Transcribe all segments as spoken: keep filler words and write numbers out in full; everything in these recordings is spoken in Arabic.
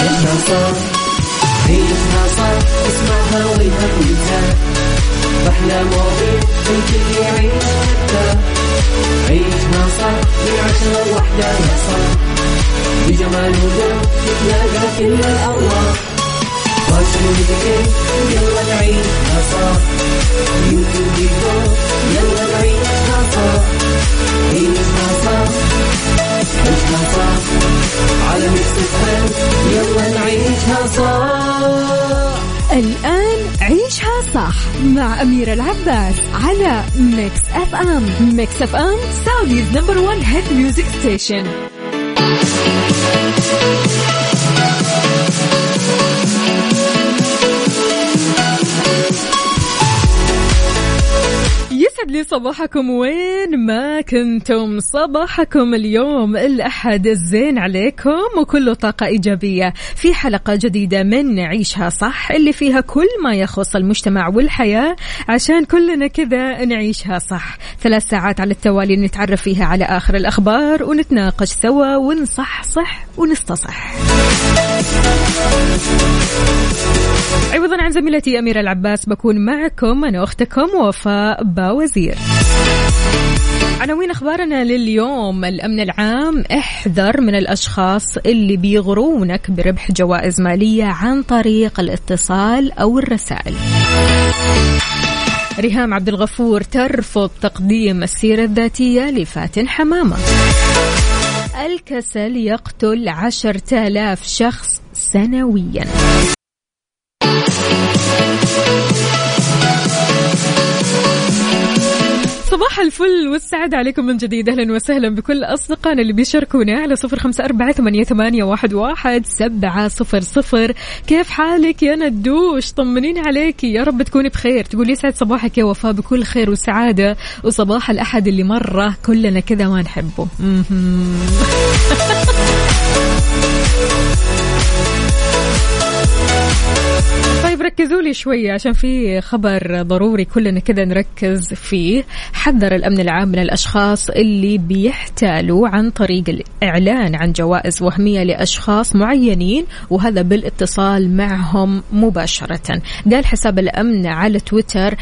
عيشها صح، عيشها صح، اسمعها وينها وينها، أحلى مواضيع الكل يعيشها، عيشها صح، من عشرة لوحدة يا صاح، بجمال وذوق تتلاقى كل الأرواح. يلا نعيشها صح، يلا نعيشها صح، عيشها صح، عيشها صح، على ميكس أف أم، يلا نعيشها صح. الآن عيشها صح مع أميرة العباس على ميكس أف أم. ميكس أف أم سعوديز نمبر ون هيت ميوزك ستيشن. يسعد لي صباحكم وين ما كنتم. صباحكم اليوم الأحد الزين عليكم وكله طاقة إيجابية في حلقة جديدة من عيشها صح اللي فيها كل ما يخص المجتمع والحياة عشان كلنا كذا نعيشها صح. ثلاث ساعات على التوالي نتعرف فيها على آخر الأخبار ونتناقش سوا ونصح صح ونستصح. عوضا عن زميلتي أميرة العباس بكون معكم أنا أختكم وفاء باوزير. عناوين أخبارنا لليوم: الأمن العام احذر من الأشخاص اللي بيغرونك بربح جوائز مالية عن طريق الاتصال أو الرسائل. ريهام عبد الغفور ترفض تقديم السيرة الذاتية لفاتن حمامة. الكسل يقتل عشرة آلاف شخص سنويا. صباح الفل والسعادة عليكم من جديد. أهلا وسهلا بكل أصدقائنا اللي بيشاركونا على صفر خمسة أربعة ثمانية ثمانية واحد واحد سبعة صفر صفر. كيف حالك يا ندوش؟ طمنين عليكي، يا رب تكوني بخير. تقول يسعد صباحك يا وفاء بكل خير وسعادة وصباح الأحد اللي مرة كلنا كذا ما نحبه. طيب ركزوا لي شوية عشان في خبر ضروري كلنا كده نركز فيه. حذر الأمن العام من الأشخاص اللي بيحتالوا عن طريق الإعلان عن جوائز وهمية لأشخاص معينين وهذا بالاتصال معهم مباشرة. قال حساب الأمن على تويتر: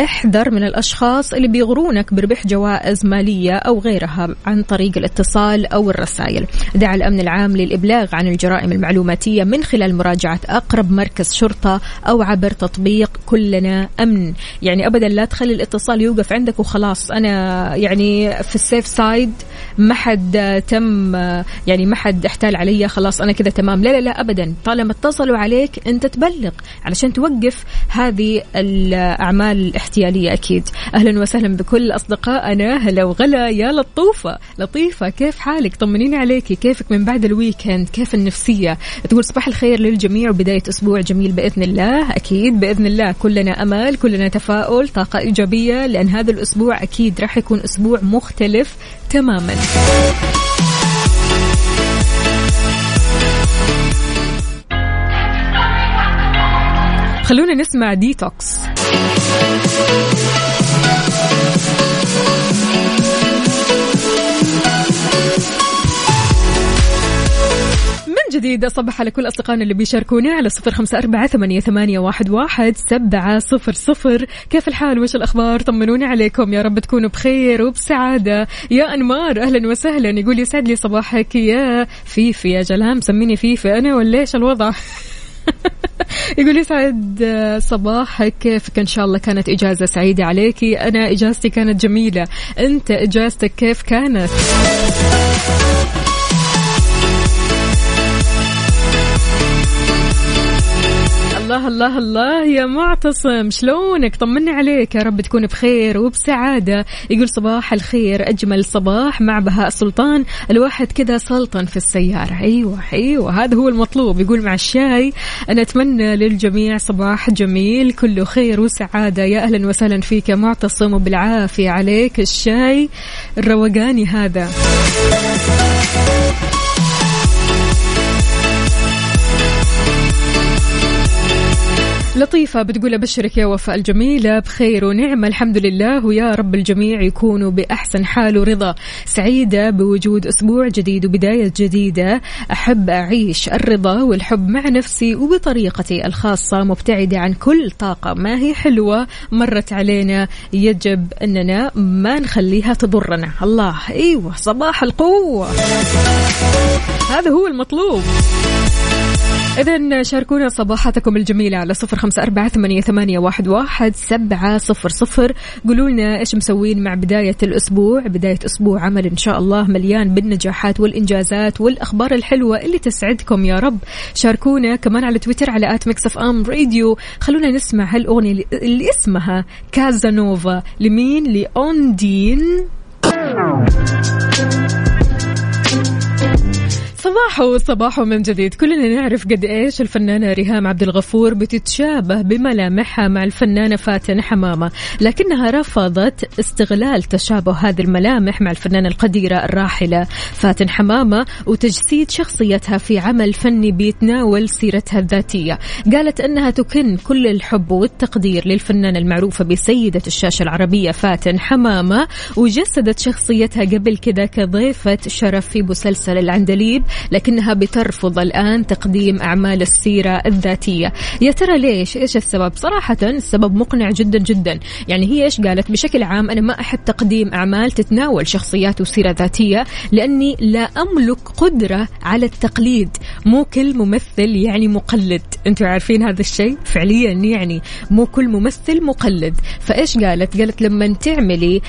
احذر من الأشخاص اللي بيغرونك بربح جوائز مالية أو غيرها عن طريق الاتصال أو الرسائل. دعا الأمن العام للإبلاغ عن الجرائم المعلوماتية من خلال مراجعة أقرب مركز شرطة أو عبر تطبيق كلنا أمن. يعني أبدا لا تخلي الاتصال يوقف عندك وخلاص أنا يعني في السيف سايد، ما حد تم يعني ما حد احتال علي خلاص أنا كذا تمام. لا لا لا أبدا، طالما اتصلوا عليك أنت تبلغ علشان توقف هذه الأعمال احتيالية. أكيد أهلا وسهلا بكل أصدقائنا. هلا وغلا يا لطوفة. لطيفة كيف حالك؟ طمنين عليكي، كيفك من بعد الويكند؟ كيف النفسية؟ تقول صباح الخير للجميع وبداية أسبوع جميل بإذن الله. أكيد بإذن الله كلنا أمل، كلنا تفاؤل، طاقة إيجابية، لأن هذا الأسبوع أكيد راح يكون أسبوع مختلف تماما. خلونا نسمع ديتوكس. جديدة صباح على كل أصدقائنا اللي بيشاركونا على صفر خمسة أربعة ثمانية ثمانية واحد واحد سبعة صفر صفر. كيف الحال؟ وش الأخبار؟ طمنوني عليكم، يا رب تكونوا بخير وبسعادة. يا أنمار أهلا وسهلا. يقول يسعد لي صباحك يا فيفي. يا جلام سميني فيفي أنا ولا إيش الوضع؟ يقول يسعد صباحك، كيفك؟ إن شاء الله كانت إجازة سعيدة عليكي. أنا إجازتي كانت جميلة، أنت إجازتك كيف كانت؟ الله الله الله يا معتصم، شلونك؟ طمني عليك، يا رب تكون بخير وبسعادة. يقول صباح الخير، أجمل صباح مع بهاء سلطان، الواحد كذا سلطن في السيارة. أيوة أيوة هذا هو المطلوب. يقول مع الشاي. أنا أتمنى للجميع صباح جميل كله خير وسعادة. يا أهلا وسهلا فيك يا معتصم، وبالعافية عليك الشاي الروقاني هذا. لطيفة بتقول أبشرك يا وفاء الجميلة، بخير ونعمة الحمد لله، ويا رب الجميع يكونوا بأحسن حال ورضا. سعيدة بوجود أسبوع جديد وبداية جديدة، أحب أعيش الرضا والحب مع نفسي وبطريقتي الخاصة، مبتعدة عن كل طاقة ما هي حلوة مرت علينا، يجب أننا ما نخليها تضرنا. الله، أيوة صباح القوة، هذا هو المطلوب. إذن شاركونا صباحاتكم الجميلة على صفر خمسة أربعة ثمانية ثمانية واحد واحد سبعة صفر صفر. قولولنا إيش مسوين مع بداية الأسبوع، بداية أسبوع عمل إن شاء الله مليان بالنجاحات والإنجازات والأخبار الحلوة اللي تسعدكم يا رب. شاركونا كمان على تويتر على آت ميكس أف أم راديو. خلونا نسمع هالأغنية اللي اسمها كازانوفا. لمين؟ لأوندين. صباحو صباحو من جديد. كلنا نعرف قد إيش الفنانة ريهام عبد الغفور بتتشابه بملامحها مع الفنانة فاتن حمامة، لكنها رفضت استغلال تشابه هذه الملامح مع الفنانة القديرة الراحلة فاتن حمامة وتجسيد شخصيتها في عمل فني بيتناول سيرتها الذاتية. قالت أنها تكن كل الحب والتقدير للفنانة المعروفة بسيدة الشاشة العربية فاتن حمامة، وجسدت شخصيتها قبل كذا كضيفة شرف في مسلسل العندليب، لكنها بترفض الآن تقديم أعمال السيرة الذاتية. يا ترى ليش؟ إيش السبب؟ صراحة السبب مقنع جدا جدا. يعني هي إيش قالت؟ بشكل عام أنا ما أحب تقديم أعمال تتناول شخصيات وسيرة ذاتية، لأني لا أملك قدرة على التقليد. مو كل ممثل يعني مقلد، أنتوا عارفين هذا الشيء فعليا، يعني مو كل ممثل مقلد. فإيش قالت؟ قالت لما تعملي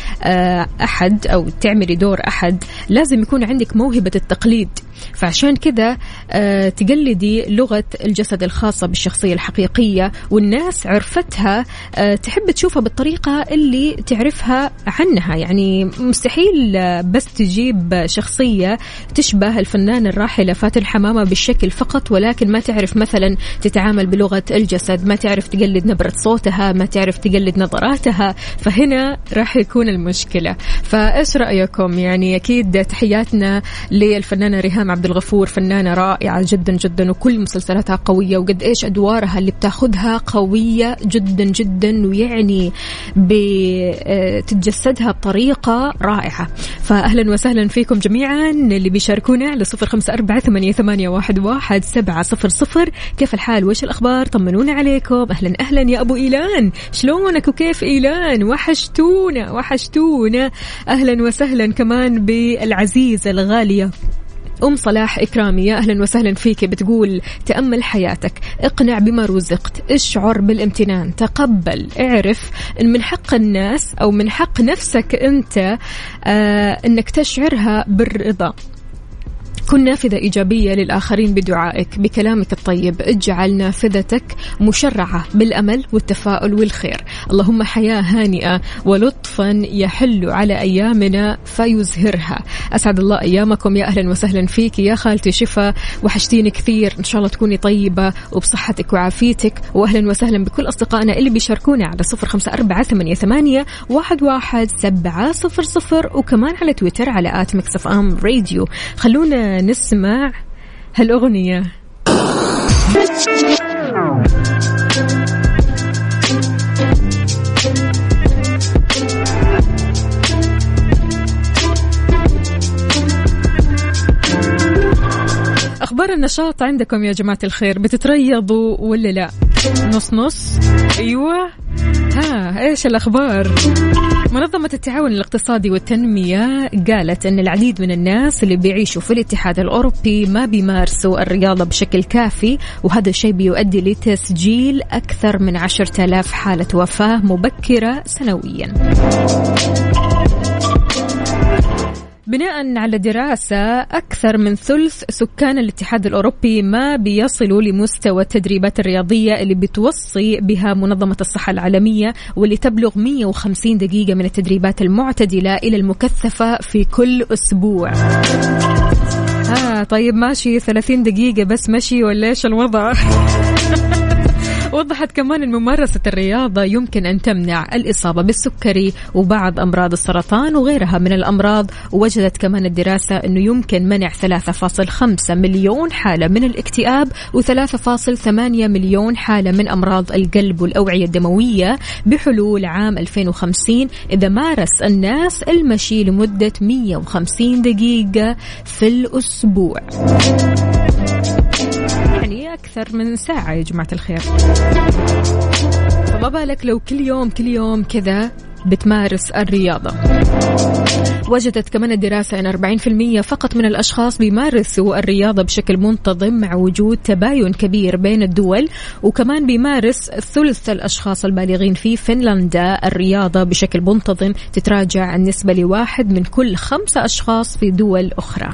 أحد أو تعملي دور أحد لازم يكون عندك موهبة التقليد، فعشان كذا آه تقلدي لغة الجسد الخاصة بالشخصية الحقيقية، والناس عرفتها آه تحب تشوفها بالطريقة اللي تعرفها عنها. يعني مستحيل بس تجيب شخصية تشبه الفنان الراحلة فاتن حمامة بالشكل فقط، ولكن ما تعرف مثلا تتعامل بلغة الجسد، ما تعرف تقلد نبرة صوتها، ما تعرف تقلد نظراتها، فهنا راح يكون المشكلة. فإيش رأيكم؟ يعني أكيد تحياتنا للفنانة ريهام عبد الغفور، فنانة رائعة جدا جدا، وكل مسلسلاتها قوية، وقد إيش أدوارها اللي بتاخدها قوية جدا جدا، ويعني بتتجسدها بطريقة رائعة. فأهلا وسهلا فيكم جميعا اللي بيشاركونا على صفر خمسة أربعة ثمانية ثمانية واحد واحد سبعة صفر صفر. كيف الحال وإيش الأخبار؟ طمنونا عليكم. أهلا أهلا يا أبو إيلان، شلونك وكيف إيلان؟ وحشتونا وحشتونا. أهلا وسهلا كمان بالعزيزة الغالية أم صلاح إكرامي، يا أهلا وسهلا فيك. بتقول تأمل حياتك، اقنع بما رزقت، اشعر بالامتنان، تقبل، اعرف إن من حق الناس أو من حق نفسك أنت آه أنك تشعرها بالرضا. كن نافذة إيجابية للآخرين بدعائك، بكلامك الطيب، اجعل نافذتك مشرعة بالأمل والتفاؤل والخير. اللهم حياة هانئة ولطفا يحل على أيامنا فيزهرها. أسعد الله أيامكم، يا أهلا وسهلا فيك يا خالتي شفا، وحشتيني كثير، إن شاء الله تكوني طيبة وبصحتك وعافيتك. وأهلا وسهلا بكل أصدقائنا اللي بيشاركونا على صفر خمسة أربعة ثمانية ثمانية واحد واحد سبعة صفر صفر، وكمان على تويتر على آت ميكس أف أم راديو. خلونا نسمع هالأغنية. أخبار النشاط عندكم يا جماعة الخير، بتتريضوا ولا لا؟ نص نص؟ أيوة. ها إيش الأخبار؟ منظمة التعاون الاقتصادي والتنمية قالت أن العديد من الناس اللي بيعيشوا في الاتحاد الأوروبي ما بيمارسوا الرياضة بشكل كافي، وهذا الشيء بيؤدي لتسجيل أكثر من عشرة آلاف حالة وفاة مبكرة سنويا. بناء على دراسة أكثر من ثلث سكان الاتحاد الأوروبي ما بيصلوا لمستوى التدريبات الرياضية اللي بتوصي بها منظمة الصحة العالمية، واللي تبلغ مئة وخمسين دقيقة من التدريبات المعتدلة إلى المكثفة في كل أسبوع. آه طيب ماشي، ثلاثين دقيقة بس مشي ولا إيش الوضع؟ وضحت كمان أن ممارسة الرياضة يمكن أن تمنع الإصابة بالسكري وبعض أمراض السرطان وغيرها من الأمراض. ووجدت كمان الدراسة أنه يمكن منع ثلاثة فاصلة خمسة مليون حالة من الاكتئاب وثلاثة فاصلة ثمانية مليون حالة من أمراض القلب والأوعية الدموية بحلول عام ألفين وخمسين إذا مارس الناس المشي لمدة مئة وخمسين دقيقة في الأسبوع، يعني أكثر من ساعة يا جماعة الخير. فما بالك لو كل يوم كل يوم كذا بتمارس الرياضة. وجدت كمان الدراسة أن أربعين بالمئة فقط من الأشخاص بيمارسوا الرياضة بشكل منتظم، مع وجود تباين كبير بين الدول. وكمان بيمارس ثلث الأشخاص البالغين في فنلندا الرياضة بشكل منتظم، تتراجع النسبة لواحد من كل خمسة أشخاص في دول أخرى.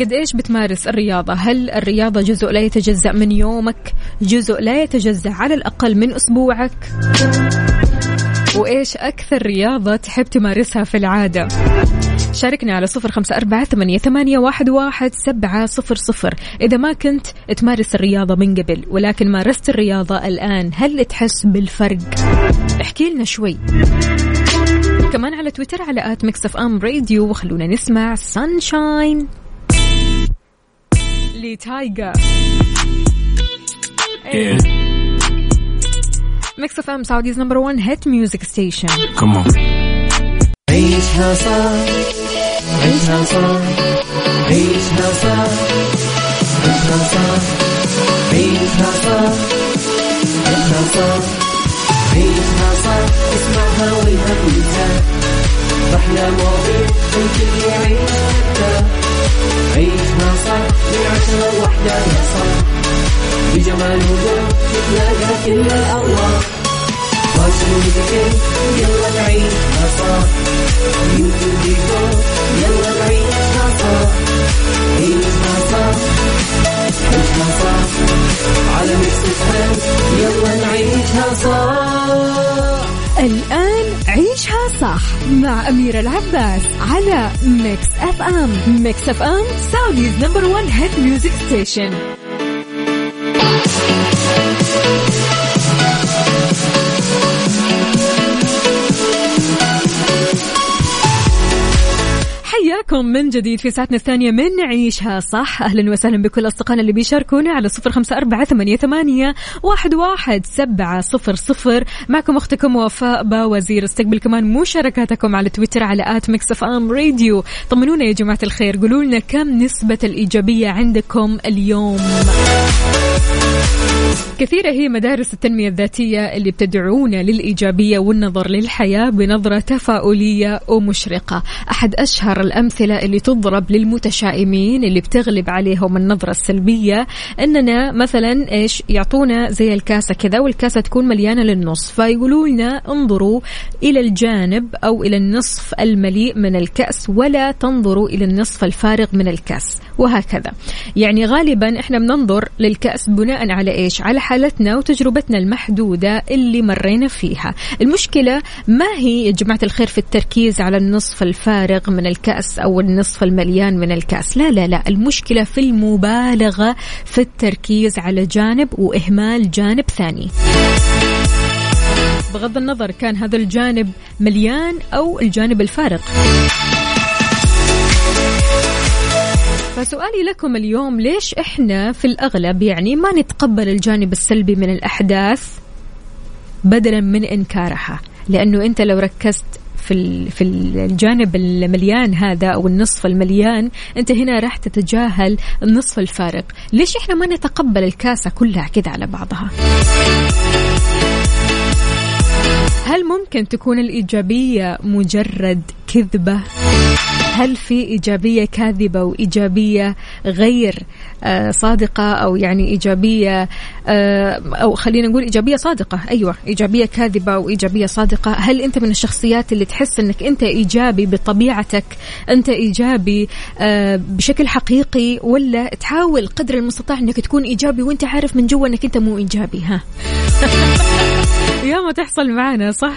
قد إيش بتمارس الرياضة؟ هل الرياضة جزء لا يتجزأ من يومك؟ جزء لا يتجزأ على الأقل من أسبوعك؟ وإيش أكثر رياضة تحب تمارسها في العادة؟ شاركنا على صفر خمسة أربعة ثمانية ثمانية واحد واحد سبعة صفر صفر. إذا ما كنت تمارس الرياضة من قبل ولكن مارست الرياضة الآن، هل تحس بالفرق؟ احكي لنا شوي. كمان على تويتر على آت ميكس أف أم راديو. وخلونا نسمع سانشاين لتايجر. ميكس أف أم Saudi's number one hit music station. Come on. عيشها صار، عيشها صار، عيشها صار، عيشها صار، عيشها صار، عيشها صار، عيشها صار، اسمعها والهم ينزاح، أحلى مواضيع الكل يعيشها، عيشها صار، من عشرة لوحدة يا صار. بجمال وذوق تتلاقى كل الأرواح، فاشل وذكر يلا نعيشها صح، بيوت وديكور يلا نعيشها صح، عيشها صح، عيشها صح، على ميكس أف أم يلا نعيشها صح. الآن عيشها صح مع أميرة العباس على ميكس أف أم. ميكس أف أم Saudi's number one hit music station. حياكم من جديد في ساعتنا الثانية من عيشها صح. أهلا وسهلا بكل أصدقائنا اللي بيشاركونا على صفر خمسة أربعة ثمانية ثمانية واحد واحد سبعة صفر صفر. معكم أختكم وفاء باوزير. استقبل كمان مشاركاتكم على تويتر على آت ميكس أف أم راديو. طمنونا يا جماعة الخير، قولوا لنا كم نسبة الإيجابية عندكم اليوم؟ كثيرة هي مدارس التنمية الذاتية اللي بتدعونا للإيجابية والنظر للحياة بنظرة تفاؤلية ومشرقة. أحد أشهر الأمثلة اللي تضرب للمتشائمين اللي بتغلب عليهم النظرة السلبية، أننا مثلا إيش يعطونا زي الكاسة كذا، والكاسة تكون مليانة للنصف، فيقولوا لنا انظروا إلى الجانب أو إلى النصف المليء من الكأس ولا تنظروا إلى النصف الفارغ من الكأس، وهكذا. يعني غالبا إحنا بننظر للكأس بناء على إيش؟ على حالتنا وتجربتنا المحدودة اللي مرينا فيها. المشكلة ما هي يا جماعة الخير في التركيز على النصف الفارغ من الكأس أو النصف المليان من الكأس، لا لا لا، المشكلة في المبالغة في التركيز على جانب وإهمال جانب ثاني، بغض النظر كان هذا الجانب مليان أو الجانب الفارغ. فسؤالي لكم اليوم، ليش إحنا في الأغلب يعني ما نتقبل الجانب السلبي من الأحداث بدلا من إنكارها؟ لأنه أنت لو ركزت في في الجانب المليان هذا أو النصف المليان، أنت هنا راح تتجاهل النصف الفارغ. ليش إحنا ما نتقبل الكاسة كلها كذا على بعضها؟ هل ممكن تكون الإيجابية مجرد كذبة؟ هل في إيجابية كاذبة وإيجابية غير صادقة، أو يعني إيجابية أو خلينا نقول إيجابية صادقة، أيوة إيجابية كاذبة وإيجابية صادقة؟ هل أنت من الشخصيات اللي تحس أنك أنت إيجابي بطبيعتك، أنت إيجابي بشكل حقيقي، ولا تحاول قدر المستطاع أنك تكون إيجابي وأنت عارف من جوا أنك أنت مو إيجابي؟ ها يا ما تحصل معنا صح؟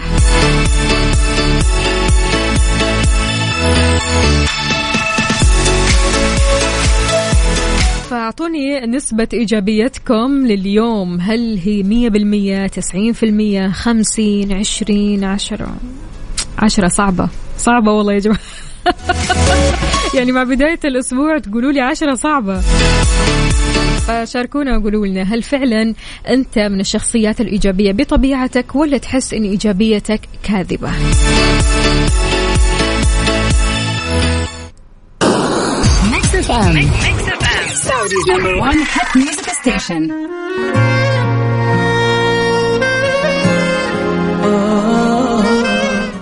فاعطوني نسبة إيجابيتكم لليوم، هل هي مية بالمية، تسعين في المية، خمسين، عشرين، عشرة؟ عشرة صعبة صعبة والله يا جماعة. يعني مع بداية الأسبوع تقولوا لي عشرة صعبة. فشاركونا وقولوا لنا هل فعلا أنت من الشخصيات الإيجابية بطبيعتك، ولا تحس إن إيجابيتك كاذبة؟ ميكس أف أم، Saudi's number one hit music station.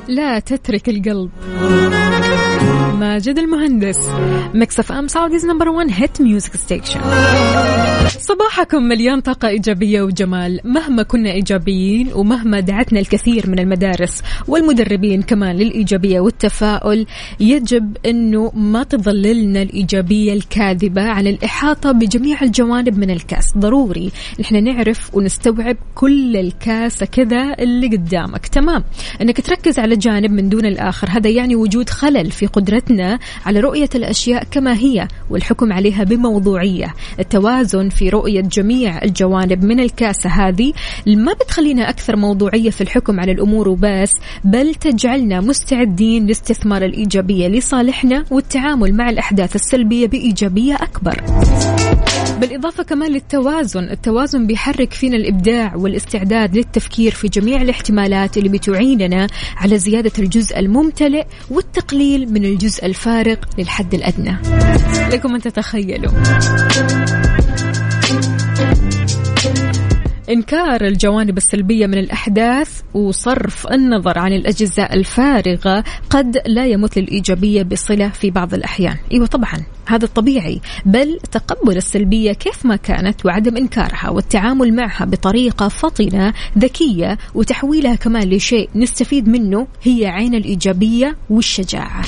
لا تترك القلب، ماجد المهندس، ميكس أف أم Saudi's number one hit music station. صباحكم مليان طاقة إيجابية وجمال. مهما كنا إيجابيين ومهما دعتنا الكثير من المدارس والمدربين كمان للإيجابية والتفاؤل، يجب أنه ما تظللنا الإيجابية الكاذبة عن الإحاطة بجميع الجوانب من الكاس. ضروري إحنا نعرف ونستوعب كل الكاسة كذا اللي قدامك، تمام؟ أنك تركز على جانب من دون الآخر، هذا يعني وجود خلل في قدرتنا على رؤية الأشياء كما هي والحكم عليها بموضوعية. التوازن في رؤية جميع الجوانب من الكاسة هذه ما بتخلينا أكثر موضوعية في الحكم على الأمور وبس، بل تجعلنا مستعدين لاستثمار الإيجابية لصالحنا والتعامل مع الأحداث السلبية بإيجابية أكبر. بالإضافة كمان للتوازن، التوازن بيحرك فينا الإبداع والاستعداد للتفكير في جميع الاحتمالات اللي بتعيننا على زيادة الجزء الممتلئ والتقليل من الجزء الفارق للحد الأدنى. لكم أن تتخيلوا إنكار الجوانب السلبية من الأحداث وصرف النظر عن الأجزاء الفارغة قد لا يمت للإيجابية بصلة في بعض الأحيان. إيوة طبعا هذا الطبيعي، بل تقبل السلبية كيف ما كانت وعدم إنكارها والتعامل معها بطريقة فطنة ذكية وتحويلها كمان لشيء نستفيد منه هي عين الإيجابية والشجاعة.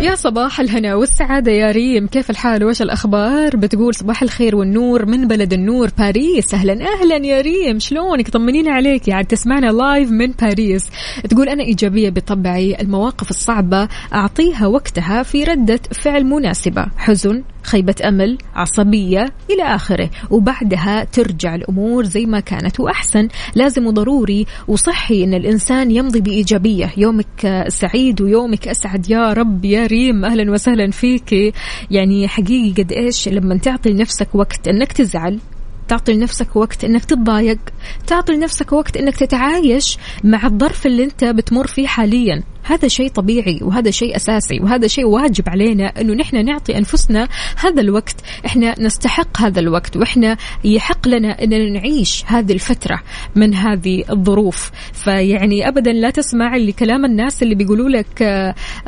يا صباح الهنا والسعادة يا ريم، كيف الحال وش الأخبار؟ بتقول صباح الخير والنور من بلد النور باريس. أهلا أهلا يا ريم، شلونك؟ طمنين عليك، يعني تسمعنا لايف من باريس. تقول أنا إيجابية بطبعي، المواقف الصعبة أعطيها وقتها في ردة فعل مناسبة، حزن، خيبة أمل، عصبية إلى آخره، وبعدها ترجع الأمور زي ما كانت وأحسن. لازم وضروري وصحي إن الإنسان يمضي بإيجابية. يومك سعيد ويومك أسعد يا رب يا ريم، أهلا وسهلا فيك. يعني حقيقي قد إيش لما تعطي لنفسك وقت إنك تزعل، تعطي لنفسك وقت إنك تتضايق، تعطي لنفسك وقت إنك تتعايش مع الظرف اللي أنت بتمر فيه حاليا، هذا شيء طبيعي وهذا شيء أساسي وهذا شيء واجب علينا أنه نحن نعطي أنفسنا هذا الوقت. إحنا نستحق هذا الوقت وإحنا يحق لنا أننا نعيش هذه الفترة من هذه الظروف. فيعني أبدا لا تسمع لكلام الناس اللي بيقولوا لك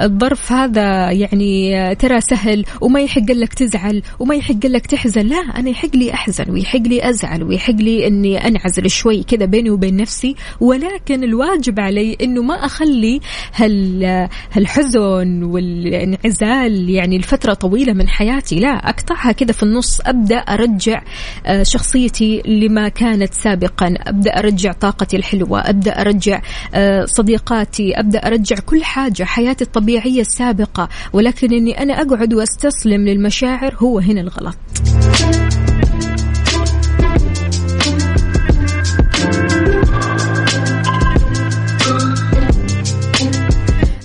الظرف هذا يعني ترى سهل وما يحق لك تزعل وما يحق لك تحزن. لا، أنا يحق لي أحزن ويحق لي أزعل ويحق لي أني أنعزل شوي كذا بيني وبين نفسي، ولكن الواجب علي أنه ما أخلي هالحزن والانعزال يعني الفترة طويلة من حياتي. لا، أقطعها كده في النص، أبدأ أرجع شخصيتي لما كانت سابقا، أبدأ أرجع طاقتي الحلوة، أبدأ أرجع صديقاتي، أبدأ أرجع كل حاجة، حياتي الطبيعية السابقة. ولكن أني أنا أقعد وأستسلم للمشاعر هو هنا الغلط.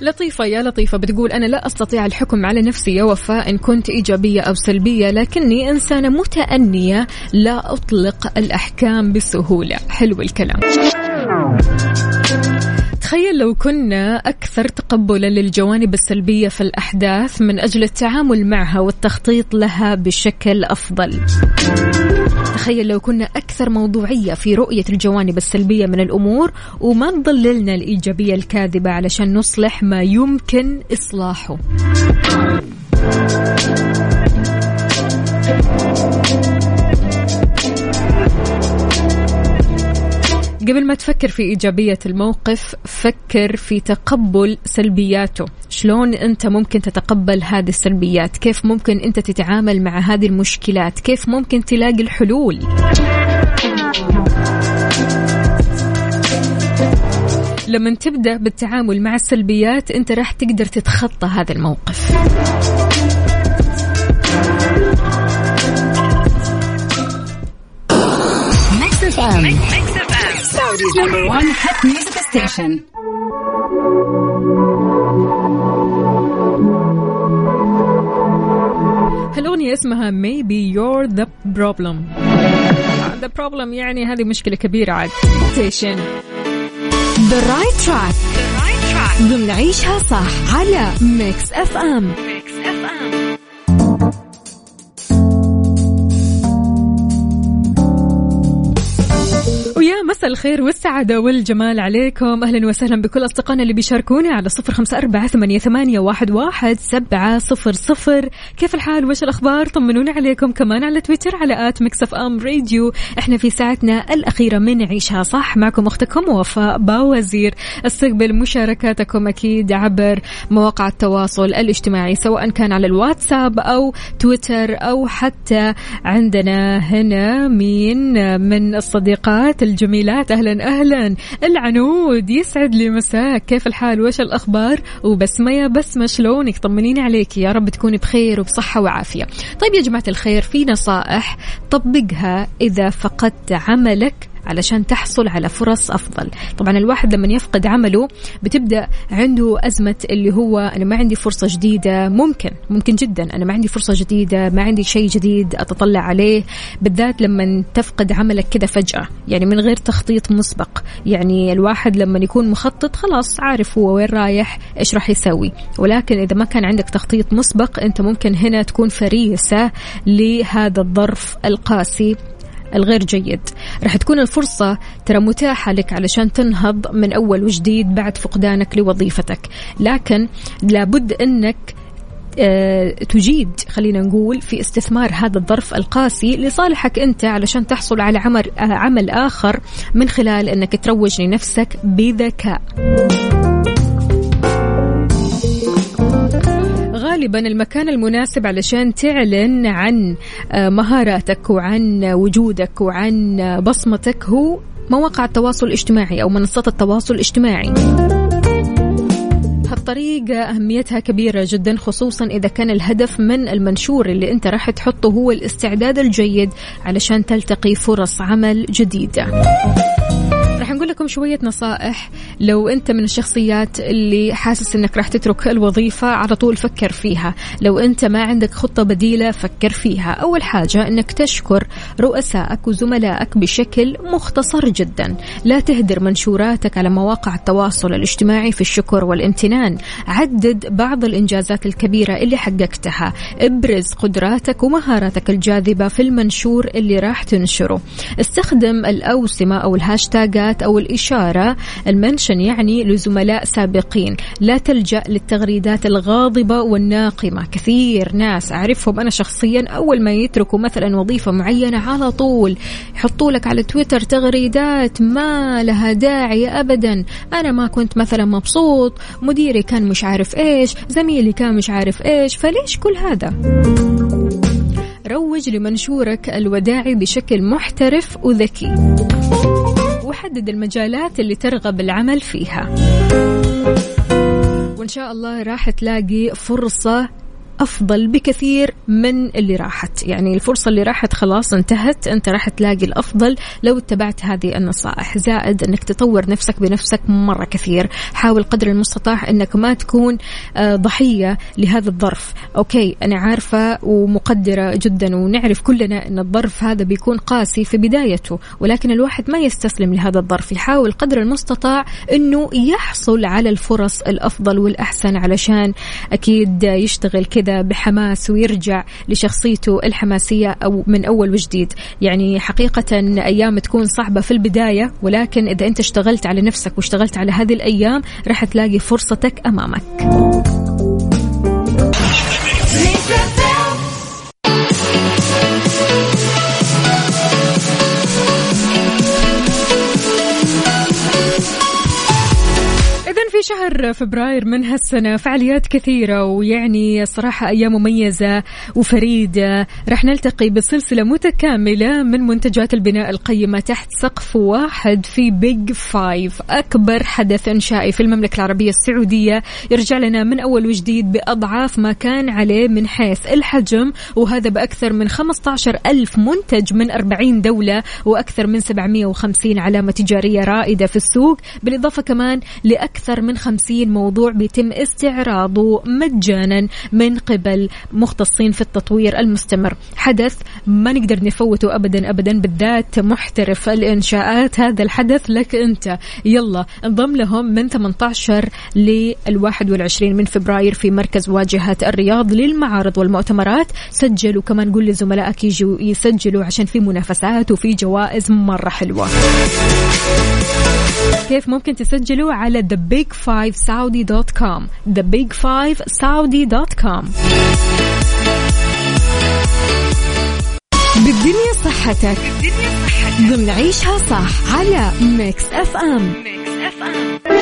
لطيفة يا لطيفة بتقول أنا لا أستطيع الحكم على نفسي يا وفاء إن كنت إيجابية أو سلبية، لكني إنسانة متأنية لا أطلق الأحكام بسهولة. حلو الكلام. تخيل لو كنا أكثر تقبلا للجوانب السلبية في الأحداث من أجل التعامل معها والتخطيط لها بشكل أفضل. تخيل لو كنا أكثر موضوعية في رؤية الجوانب السلبية من الأمور وما نضللنا الإيجابية الكاذبة علشان نصلح ما يمكن إصلاحه. قبل ما تفكر في إيجابية الموقف فكر في تقبل سلبياته. شلون أنت ممكن تتقبل هذه السلبيات؟ كيف ممكن أنت تتعامل مع هذه المشكلات؟ كيف ممكن تلاقي الحلول؟ لما تبدأ بالتعامل مع السلبيات أنت راح تقدر تتخطى هذا الموقف. Number one hit music station. هالأغنية اسمها Maybe You're the Problem. The problem يعني هذه مشكلة كبيرة عاد. Station. The right track. The right track. بنعيشها صح على ميكس أف أم. Mix إف إم. ويا مساء الخير والسعادة والجمال عليكم. أهلا وسهلا بكل أصدقائنا اللي بيشاركوني على صفر خمسة أربعة ثمانية ثمانية واحد واحد سبعة صفر صفر. كيف الحال؟ وش الأخبار؟ طمنوني عليكم كمان على تويتر على آت ميكس أف أم راديو. إحنا في ساعتنا الأخيرة من عيشها صح معكم أختكم وفاء باوزير. استقبل مشاركاتكم أكيد عبر مواقع التواصل الاجتماعي سواء كان على الواتساب أو تويتر أو حتى عندنا هنا مين من الصديقات الجميلات. أهلا أهلا العنود، يسعد لي مساك. كيف الحال؟ وش الأخبار؟ وبسمة يا بسمة شلونك؟ طمنيني عليك، يا رب تكوني بخير وبصحة وعافية. طيب يا جماعة الخير، في نصائح طبقها إذا فقدت عملك علشان تحصل على فرص أفضل. طبعا الواحد لما يفقد عمله بتبدأ عنده أزمة اللي هو أنا ما عندي فرصة جديدة. ممكن ممكن جدا أنا ما عندي فرصة جديدة، ما عندي شيء جديد أتطلع عليه، بالذات لما تفقد عملك كده فجأة يعني من غير تخطيط مسبق. يعني الواحد لما يكون مخطط خلاص عارف هو وين رايح إيش راح يسوي، ولكن إذا ما كان عندك تخطيط مسبق أنت ممكن هنا تكون فريسة لهذا الظرف القاسي الغير جيد. رح تكون الفرصة ترى متاحة لك علشان تنهض من أول وجديد بعد فقدانك لوظيفتك، لكن لابد أنك تجيد خلينا نقول في استثمار هذا الظرف القاسي لصالحك أنت علشان تحصل على عمل, عمل آخر من خلال أنك تروج لنفسك بذكاء. غالبا المكان المناسب علشان تعلن عن مهاراتك وعن وجودك وعن بصمتك هو مواقع التواصل الاجتماعي أو منصات التواصل الاجتماعي. هالطريقة أهميتها كبيرة جدا، خصوصا إذا كان الهدف من المنشور اللي أنت راح تحطه هو الاستعداد الجيد علشان تلتقي فرص عمل جديدة. رح نقول لكم شوية نصائح لو أنت من الشخصيات اللي حاسس أنك رح تترك الوظيفة على طول فكر فيها. لو أنت ما عندك خطة بديلة فكر فيها. أول حاجة أنك تشكر رؤسائك وزملائك بشكل مختصر جدا. لا تهدر منشوراتك على مواقع التواصل الاجتماعي في الشكر والامتنان. عدد بعض الإنجازات الكبيرة اللي حققتها. ابرز قدراتك ومهاراتك الجاذبة في المنشور اللي راح تنشره. استخدم الأوسمة أو الهاشتاج أو الإشارة المنشن يعني لزملاء سابقين. لا تلجأ للتغريدات الغاضبة والناقمة. كثير ناس أعرفهم أنا شخصيا أول ما يتركوا مثلا وظيفة معينة على طول يحطوا لك على تويتر تغريدات ما لها داعي أبدا. أنا ما كنت مثلا مبسوط، مديري كان مش عارف إيش، زميلي كان مش عارف إيش، فليش كل هذا؟ روج لمنشورك الوداعي بشكل محترف وذكي، وحدد المجالات اللي ترغب العمل فيها وإن شاء الله راح تلاقي فرصة أفضل بكثير من اللي راحت. يعني الفرصة اللي راحت خلاص انتهت، أنت راح تلاقي الأفضل لو اتبعت هذه النصائح. زائد أنك تطور نفسك بنفسك مرة كثير، حاول قدر المستطاع أنك ما تكون ضحية لهذا الظرف. أوكي أنا عارفة ومقدرة جدا، ونعرف كلنا أن الظرف هذا بيكون قاسي في بدايته، ولكن الواحد ما يستسلم لهذا الظرف، يحاول قدر المستطاع أنه يحصل على الفرص الأفضل والأحسن، علشان أكيد يشتغل كده بحماس ويرجع لشخصيته الحماسية أو من أول وجديد. يعني حقيقة أيام تكون صعبة في البداية، ولكن إذا أنت اشتغلت على نفسك واشتغلت على هذه الأيام راح تلاقي فرصتك أمامك. في شهر فبراير من هالسنة فعاليات كثيرة، ويعني صراحة أيام مميزة وفريدة. رح نلتقي بسلسلة متكاملة من منتجات البناء القيمة تحت سقف واحد في بيج فايف، أكبر حدث إنشائي في المملكة العربية السعودية، يرجع لنا من أول وجديد بأضعاف ما كان عليه من حيث الحجم، وهذا بأكثر من خمسة عشر ألف منتج من أربعين دولة وأكثر من سبعمائة وخمسين علامة تجارية رائدة في السوق، بالإضافة كمان لأكثر من خمسين موضوع بيتم استعراضه مجانا من قبل مختصين في التطوير المستمر. حدث ما نقدر نفوته أبدا أبدا، بالذات محترف الإنشاءات. هذا الحدث لك أنت، يلا انضم لهم من ثمانية عشر لل واحد وعشرين من فبراير في مركز واجهة الرياض للمعارض والمؤتمرات. سجلوا كمان، قول لزملائك يجوا يسجلوا عشان في منافسات وفي جوائز مرة حلوة. كيف ممكن تسجلوا؟ على ذا بيج فايف سعودي دوت كوم ذا بيج فايف سعودي دوت كوم. بالدنيا صحتك ضمن عيشها صح على ميكس أف أم. ميكس أف أم.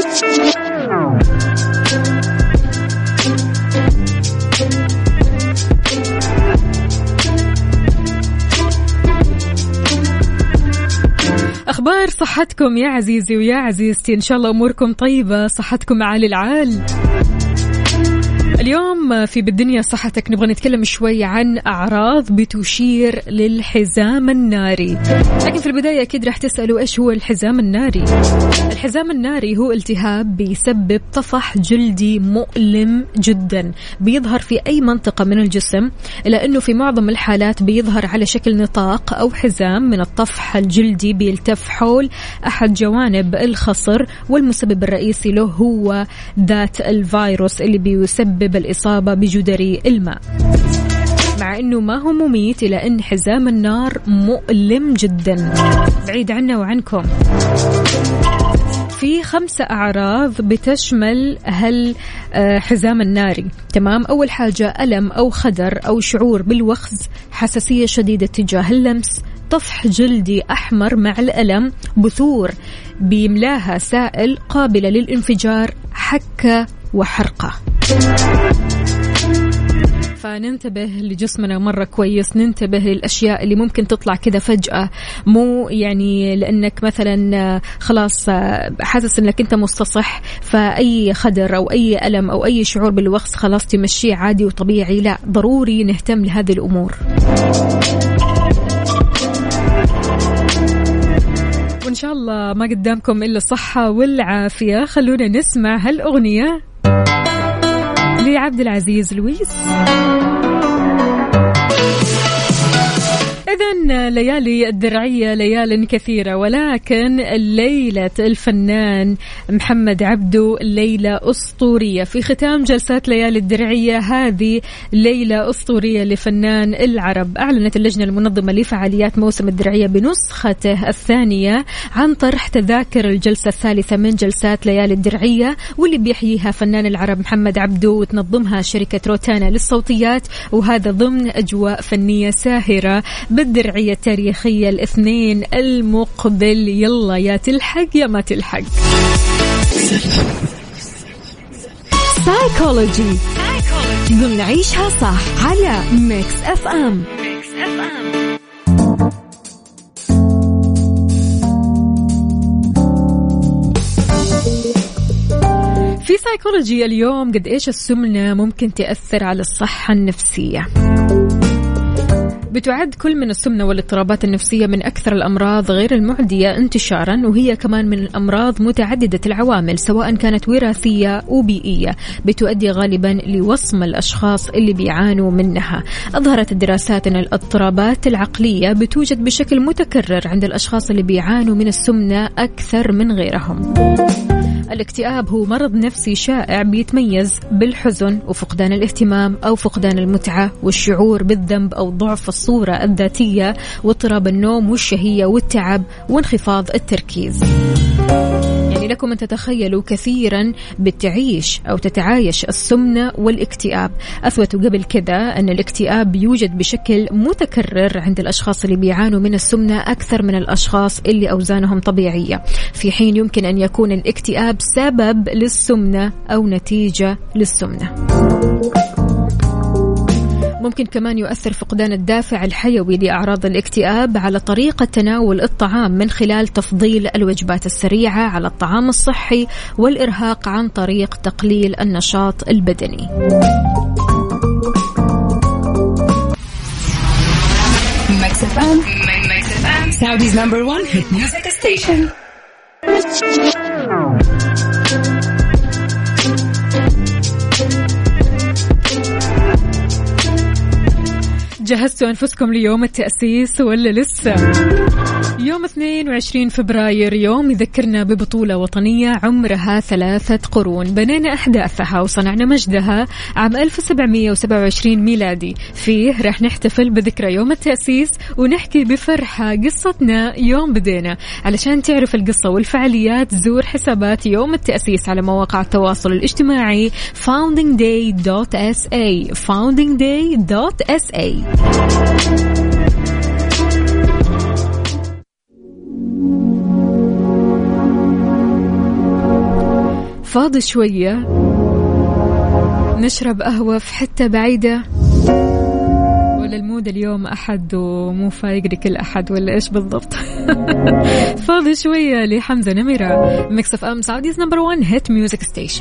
أخبار صحتكم يا عزيزي ويا عزيزتي، إن شاء الله أموركم طيبة، صحتكم عال العال. اليوم في بالدنيا صحتك نبغى نتكلم شوي عن أعراض بتشير للحزام الناري، لكن في البداية أكيد راح تسألوا إيش هو الحزام الناري؟ الحزام الناري هو التهاب بيسبب طفح جلدي مؤلم جدا، بيظهر في أي منطقة من الجسم، إلا أنه في معظم الحالات بيظهر على شكل نطاق أو حزام من الطفح الجلدي بيلتف حول أحد جوانب الخصر، والمسبب الرئيسي له هو ذات الفيروس اللي بيسبب بالإصابة بجدري الماء. مع أنه ما هو مميت، إلى أن حزام النار مؤلم جدا، بعيد عنا وعنكم. في خمسة أعراض بتشمل هل حزام الناري، تمام؟ أول حاجة ألم أو خدر أو شعور بالوخز، حساسية شديدة تجاه اللمس، طفح جلدي أحمر مع الألم، بثور بيملاها سائل قابلة للانفجار، حكة وحرقة. فننتبه لجسمنا مرة كويس، ننتبه للأشياء اللي ممكن تطلع كده فجأة، مو يعني لأنك مثلا خلاص حاسس أنك أنت مستصح فأي خدر أو أي ألم أو أي شعور بالوخز خلاص تمشي عادي وطبيعي، لا، ضروري نهتم لهذه الأمور. وإن شاء الله ما قدامكم إلا الصحة والعافية. خلونا نسمع هالأغنية لعبد العزيز لويس. إذن ليالي الدرعية ليال كثيرة، ولكن ليلة الفنان محمد عبدو ليلة أسطورية. في ختام جلسات ليالي الدرعية، هذه ليلة أسطورية لفنان العرب. أعلنت اللجنة المنظمة لفعاليات موسم الدرعية بنسخته الثانية عن طرح تذاكر الجلسة الثالثة من جلسات ليالي الدرعية، واللي بيحييها فنان العرب محمد عبدو، وتنظمها شركة روتانا للصوتيات، وهذا ضمن أجواء فنية ساهرة الدرعية التاريخية الاثنين المقبل. يلا يا تلحق يا ما تلحق. سايكولوجي نعيشها صح على ميكس أف أم. ميكس أف أم. في سايكولوجي اليوم، قد إيش السمنة ممكن تأثر على الصحة النفسية. بتعد كل من السمنة والاضطرابات النفسية من أكثر الأمراض غير المعدية انتشاراً، وهي كمان من الأمراض متعددة العوامل سواء كانت وراثية أو بيئية، بتؤدي غالباً لوصم الأشخاص اللي بيعانوا منها. أظهرت الدراسات أن الاضطرابات العقلية بتوجد بشكل متكرر عند الأشخاص اللي بيعانوا من السمنة أكثر من غيرهم. الاكتئاب هو مرض نفسي شائع بيتميز بالحزن وفقدان الاهتمام أو فقدان المتعة والشعور بالذنب أو ضعف الصورة الذاتية واضطراب النوم والشهية والتعب وانخفاض التركيز. يعني لكم أن تتخيلوا كثيرا بتعيش أو تتعايش السمنة والاكتئاب. أثبتوا قبل كذا أن الاكتئاب يوجد بشكل متكرر عند الأشخاص اللي بيعانوا من السمنة أكثر من الأشخاص اللي أوزانهم طبيعية، في حين يمكن أن يكون الاكتئاب سبب للسمنة أو نتيجة للسمنة. ممكن كمان يؤثر فقدان الدافع الحيوي لأعراض الاكتئاب على طريقة تناول الطعام من خلال تفضيل الوجبات السريعة على الطعام الصحي والإرهاق عن طريق تقليل النشاط البدني. ميكس أف أم. ميكس أف أم. Saudi's number one hit music station. جهزتوا أنفسكم ليوم التأسيس ولا لسه؟ يوم اثنين وعشرين فبراير يوم يذكرنا ببطولة وطنية عمرها ثلاثة قرون، بنينا أحداثها وصنعنا مجدها عام ألف وسبعمية وسبعة وعشرين ميلادي. فيه رح نحتفل بذكرى يوم التأسيس ونحكي بفرحة قصتنا يوم بدينا. علشان تعرف القصة والفعاليات زور حسابات يوم التأسيس على مواقع التواصل الاجتماعي founding day dot s a founding day dot s a. فاضي شوية نشرب قهوة في حتة بعيدة، ولا المود اليوم أحد ومو فايق لكل أحد، ولا إيش بالضبط؟ فاضي شوية لحمزة نمرة. ميكس أف أم Saudi's number one hit music station.